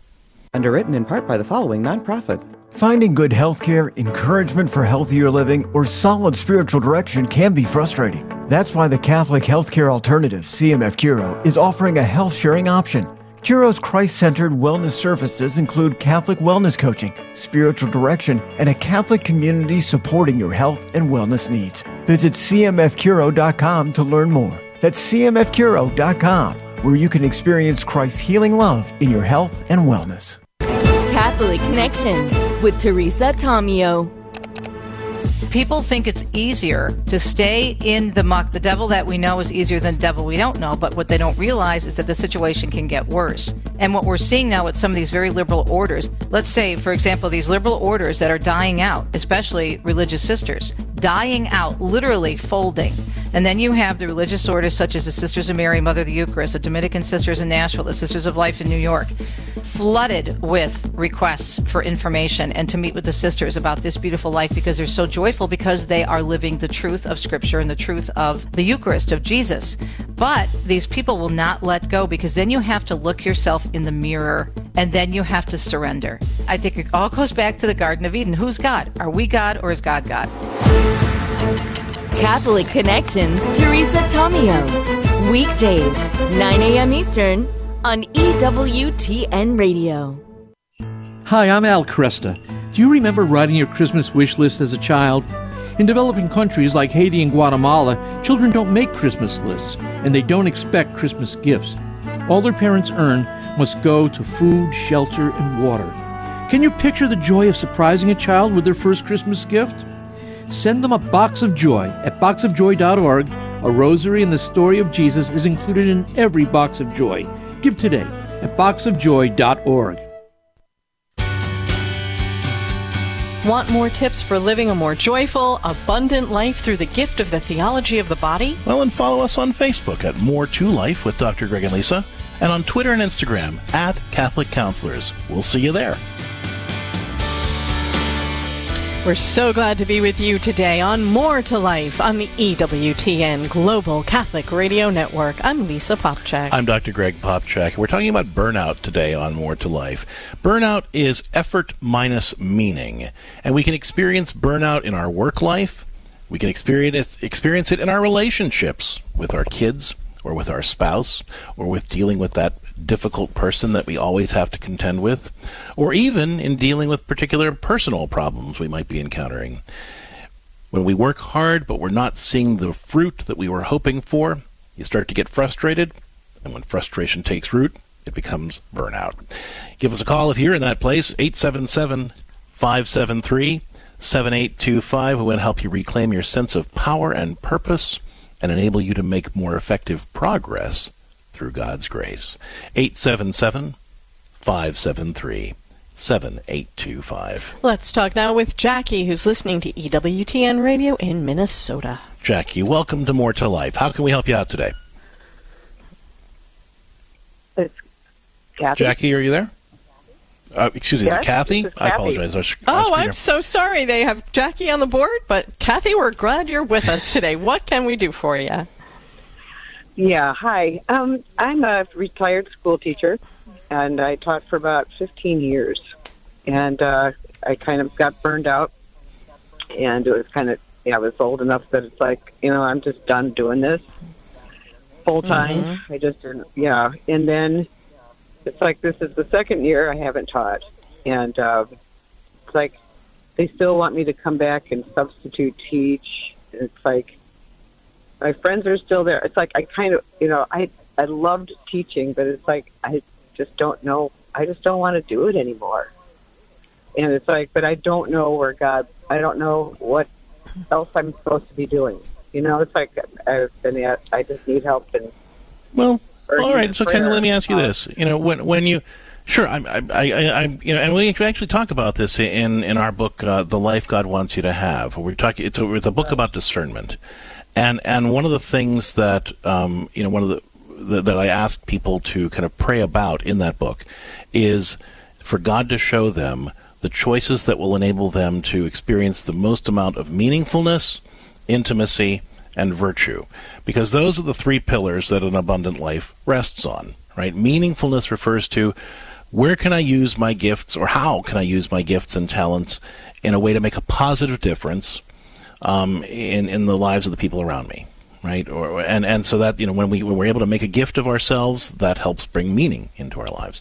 Underwritten in part by the following nonprofit. Finding good health care, encouragement for healthier living, or solid spiritual direction can be frustrating. That's why the Catholic Healthcare Alternative, C M F Curo, is offering a health-sharing option. Curo's Christ-centered wellness services include Catholic wellness coaching, spiritual direction, and a Catholic community supporting your health and wellness needs. Visit C M F Curo dot com to learn more. That's C M F Curo dot com, where you can experience Christ's healing love in your health and wellness. Catholic Connection with Teresa Tomeo. People think it's easier to stay in the muck. The devil that we know is easier than the devil we don't know, but what they don't realize is that the situation can get worse. And what we're seeing now with some of these very liberal orders, let's say, for example, these liberal orders that are dying out, especially religious sisters, dying out, literally folding. And then you have the religious orders such as the Sisters of Mary, Mother of the Eucharist, the Dominican Sisters in Nashville, the Sisters of Life in New York, flooded with requests for information and to meet with the sisters about this beautiful life because they're so joyful because they are living the truth of Scripture and the truth of the Eucharist, of Jesus. But these people will not let go because then you have to look yourself in the mirror and then you have to surrender. I think it all goes back to the Garden of Eden. Who's God? Are we God or is God God? Catholic Connections, Teresa Tomeo. Weekdays, nine a.m. Eastern on E W T N Radio. Hi, I'm Al Cresta. Do you remember writing your Christmas wish list as a child? In developing countries like Haiti and Guatemala, children don't make Christmas lists, and they don't expect Christmas gifts. All their parents earn must go to food, shelter, and water. Can you picture the joy of surprising a child with their first Christmas gift? Send them a Box of Joy at box of joy dot org. A rosary and the story of Jesus is included in every Box of Joy. Give today at box of joy dot org. Want more tips for living a more joyful, abundant life through the gift of the theology of the body? Well, and follow us on Facebook at More to Life with Doctor Greg and Lisa, and on Twitter and Instagram at Catholic Counselors. We'll see you there. We're so glad to be with you today on More to Life on the E W T N Global Catholic Radio Network. I'm Lisa Popcak. I'm Doctor Greg Popcak. We're talking about burnout today on More to Life. Burnout is effort minus meaning. And we can experience burnout in our work life. We can experience experience it in our relationships with our kids or with our spouse or with dealing with that difficult person that we always have to contend with, or even in dealing with particular personal problems we might be encountering. When we work hard but we're not seeing the fruit that we were hoping for, you start to get frustrated, and when frustration takes root, it becomes burnout. Give us a call if you're in that place, eight seven seven, five seven three, seven eight two five. We want to help you reclaim your sense of power and purpose and enable you to make more effective progress through God's grace. eight seven seven, five seven three, seven eight two five. Let's talk now with Jackie, who's listening to E W T N Radio in Minnesota. Jackie, welcome to More to Life. How can we help you out today? It's Kathy. Jackie, are you there? Uh, excuse me, yes, is it Kathy? Is Kathy? I apologize. I was, I was oh, I'm so sorry. They have Jackie on the board, but Kathy, we're glad you're with us today. What can we do for you? Yeah, hi. Um, I'm a retired school teacher, and I taught for about fifteen years. And uh, I kind of got burned out, and it was kind of, yeah, I was old enough that it's like, you know, I'm just done doing this full time. Mm-hmm. I just didn't, yeah. And then it's like this is the second year I haven't taught. And uh, it's like they still want me to come back and substitute teach. It's like, my friends are still there. It's like I kind of, you know, I I loved teaching, but it's like I just don't know. I just don't want to do it anymore. And it's like, but I don't know where God, I don't know what else I'm supposed to be doing. You know, it's like I've been at, I just need help. And well, all right. So, Ken, let me ask you this. You know, when when you, sure, I'm, I, I, I, you know, and we actually talk about this in in our book, uh, The Life God Wants You to Have. We're talking. It's a, it's a book about discernment. And and one of the things that um, you know, one of the, the that I ask people to kind of pray about in that book is for God to show them the choices that will enable them to experience the most amount of meaningfulness, intimacy, and virtue, because those are the three pillars that an abundant life rests on. Right? Meaningfulness refers to where can I use my gifts, or how can I use my gifts and talents in a way to make a positive difference Um, in, in the lives of the people around me, right? Or and, and so that, you know, when, we, when we're able to make a gift of ourselves, that helps bring meaning into our lives.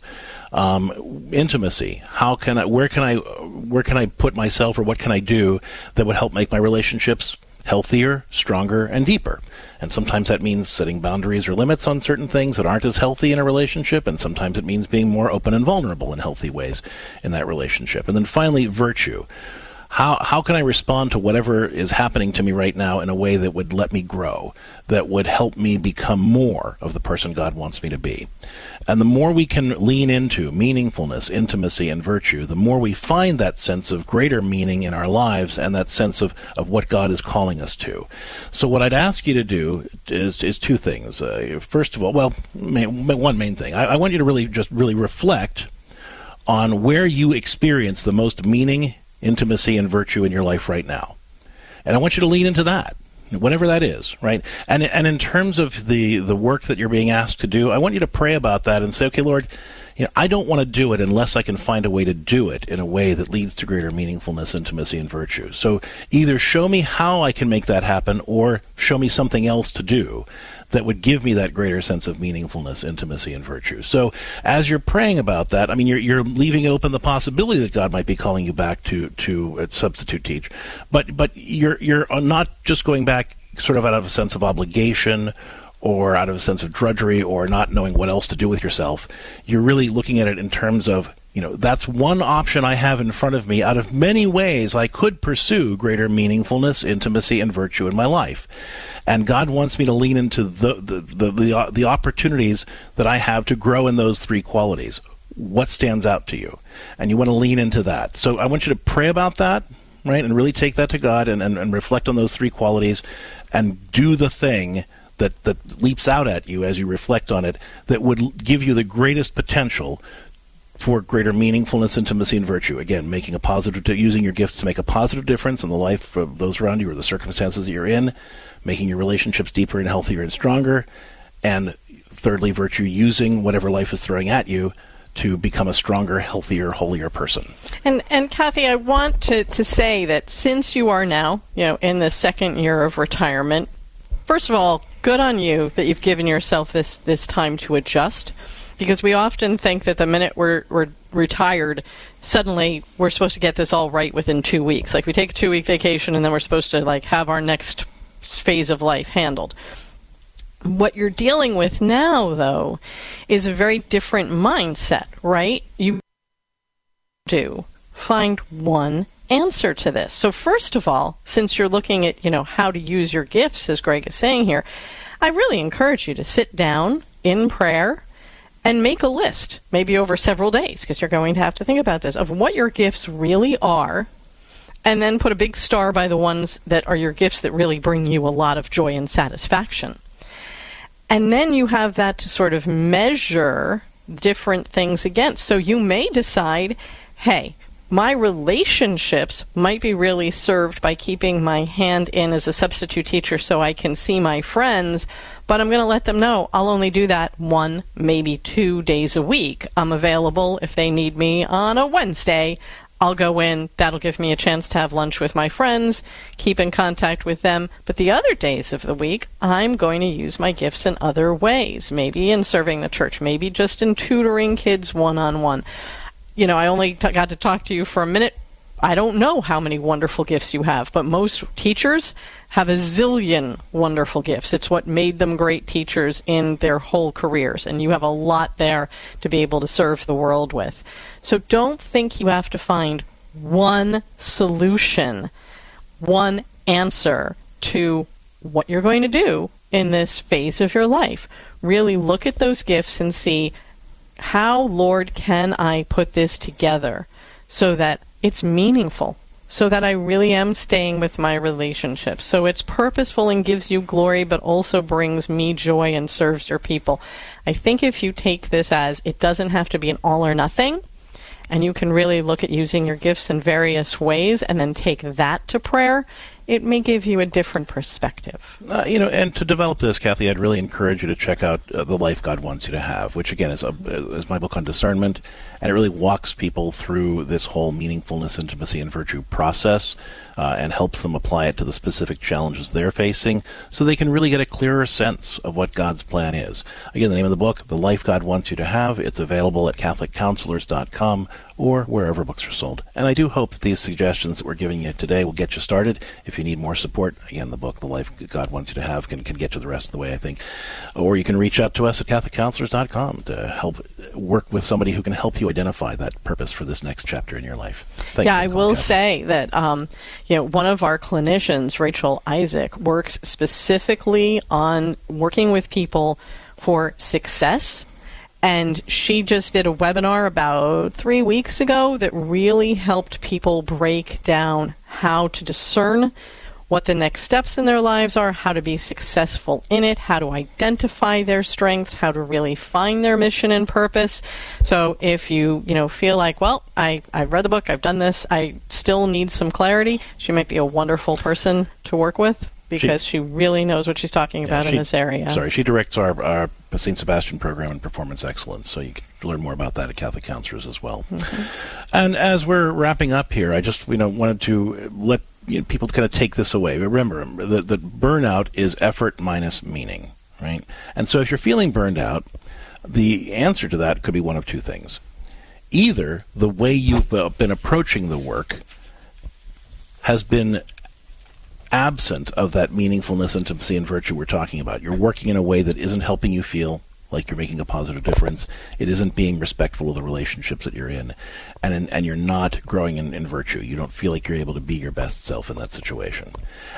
Um, intimacy. How can I? Where can I? Where can I put myself, or what can I do that would help make my relationships healthier, stronger, and deeper? And sometimes that means setting boundaries or limits on certain things that aren't as healthy in a relationship, and sometimes it means being more open and vulnerable in healthy ways in that relationship. And then finally, virtue. How how can I respond to whatever is happening to me right now in a way that would let me grow, that would help me become more of the person God wants me to be? And the more we can lean into meaningfulness, intimacy, and virtue, the more we find that sense of greater meaning in our lives and that sense of, of what God is calling us to. So what I'd ask you to do is is two things. Uh, first of all, well, main, one main thing. I, I want you to really just really reflect on where you experience the most meaning, intimacy, and virtue in your life right now. And I want you to lean into that, whatever that is, right? And and in terms of the, the work that you're being asked to do, I want you to pray about that and say, okay, Lord, you know, I don't want to do it unless I can find a way to do it in a way that leads to greater meaningfulness, intimacy, and virtue. So either show me how I can make that happen, or show me something else to do that would give me that greater sense of meaningfulness, intimacy, and virtue. So as you're praying about that, I mean, you're you're leaving open the possibility that God might be calling you back to to uh, substitute teach, but but you're you're not just going back sort of out of a sense of obligation or out of a sense of drudgery or not knowing what else to do with yourself. You're really looking at it in terms of, you know, that's one option I have in front of me out of many ways I could pursue greater meaningfulness, intimacy, and virtue in my life. And God wants me to lean into the the the, the, the opportunities that I have to grow in those three qualities. What stands out to you? And you want to lean into that. So I want you to pray about that, right, and really take that to God and, and, and reflect on those three qualities and do the thing that, that leaps out at you as you reflect on it that would give you the greatest potential for greater meaningfulness, intimacy, and virtue. Again, making a positive, using your gifts to make a positive difference in the life of those around you or the circumstances that you're in, making your relationships deeper and healthier and stronger, and thirdly, virtue, using whatever life is throwing at you to become a stronger, healthier, holier person. And and Kathy, I want to, to say that since you are now, you know, in the second year of retirement, first of all, good on you that you've given yourself this, this time to adjust, because we often think that the minute we're we're retired, suddenly we're supposed to get this all right within two weeks. Like, we take a two-week vacation and then we're supposed to like have our next phase of life handled. What you're dealing with now, though, is a very different mindset, right? You do find one answer to this. So first of all, since you're looking at, you know, how to use your gifts, as Greg is saying here, I really encourage you to sit down in prayer and make a list, maybe over several days, because you're going to have to think about this, of what your gifts really are, and then put a big star by the ones that are your gifts that really bring you a lot of joy and satisfaction. And then you have that to sort of measure different things against. So you may decide, hey, my relationships might be really served by keeping my hand in as a substitute teacher so I can see my friends, but I'm going to let them know I'll only do that one, maybe two days a week. I'm available if they need me on a Wednesday. I'll go in. That'll give me a chance to have lunch with my friends, keep in contact with them. But the other days of the week, I'm going to use my gifts in other ways, maybe in serving the church, maybe just in tutoring kids one-on-one. You know, I only t- got to talk to you for a minute. I don't know how many wonderful gifts you have, but most teachers have a zillion wonderful gifts. It's what made them great teachers in their whole careers, and you have a lot there to be able to serve the world with. So don't think you have to find one solution, one answer to what you're going to do in this phase of your life. Really look at those gifts and see, how, Lord, can I put this together so that it's meaningful, so that I really am staying with my relationship, so it's purposeful and gives you glory, but also brings me joy and serves your people. I think if you take this as it doesn't have to be an all or nothing, and you can really look at using your gifts in various ways and then take that to prayer, it may give you a different perspective. Uh, you know, and to develop this, Kathy, I'd really encourage you to check out uh, The Life God Wants You to Have, which, again, is, a, is my book on discernment, and it really walks people through this whole meaningfulness, intimacy, and virtue process uh, and helps them apply it to the specific challenges they're facing so they can really get a clearer sense of what God's plan is. Again, the name of the book, The Life God Wants You to Have. It's available at Catholic Counselors dot com or wherever books are sold. And I do hope that these suggestions that we're giving you today will get you started. If you need more support, again, the book, The Life God Wants You to Have, can, can get you the rest of the way, I think. Or you can reach out to us at Catholic Counselors dot com to help work with somebody who can help you identify that purpose for this next chapter in your life. Thanks yeah, I will Kathy. say that um, you know, one of our clinicians, Rachel Isaac, works specifically on working with people for success. And she just did a webinar about three weeks ago that really helped people break down how to discern what the next steps in their lives are, how to be successful in it, how to identify their strengths, how to really find their mission and purpose. So if you, you know, feel like, well, I, I've read the book, I've done this, I still need some clarity, she might be a wonderful person to work with. Because she, she really knows what she's talking about yeah, she, in this area. Sorry, she directs our, our Saint Sebastian program in performance excellence, so you can learn more about that at Catholic Counselors as well. Mm-hmm. And as we're wrapping up here, I just you know wanted to let you know, people kind of take this away. Remember that, that burnout is effort minus meaning, right? And so if you're feeling burned out, the answer to that could be one of two things. Either the way you've been approaching the work has been absent of that meaningfulness, intimacy, and virtue we're talking about. You're working in a way that isn't helping you feel like you're making a positive difference. It isn't being respectful of the relationships that you're in, and in, and you're not growing in, in virtue. You don't feel like you're able to be your best self in that situation.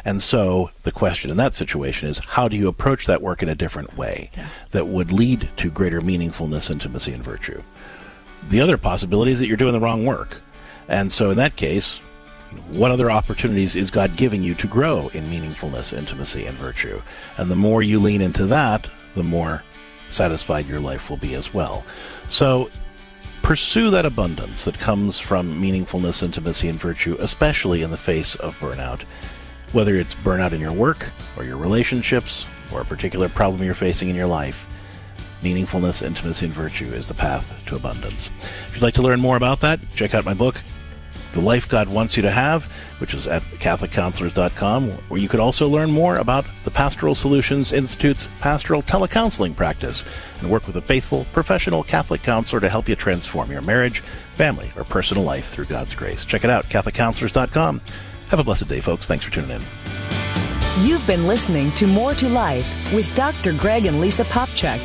And so the question in that situation is, how do you approach that work in a different way yeah. that would lead to greater meaningfulness, intimacy, and virtue? The other possibility is that you're doing the wrong work. And so in that case, what other opportunities is God giving you to grow in meaningfulness, intimacy, and virtue? And the more you lean into that, the more satisfied your life will be as well. So pursue that abundance that comes from meaningfulness, intimacy, and virtue, especially in the face of burnout. Whether it's burnout in your work or your relationships or a particular problem you're facing in your life, meaningfulness, intimacy, and virtue is the path to abundance. If you'd like to learn more about that, check out my book, The Life God Wants You to Have, which is at Catholic Counselors dot com, where you could also learn more about the Pastoral Solutions Institute's pastoral telecounseling practice and work with a faithful, professional Catholic counselor to help you transform your marriage, family, or personal life through God's grace. Check it out, Catholic Counselors dot com. Have a blessed day, folks. Thanks for tuning in. You've been listening to More to Life with Doctor Greg and Lisa Popcak.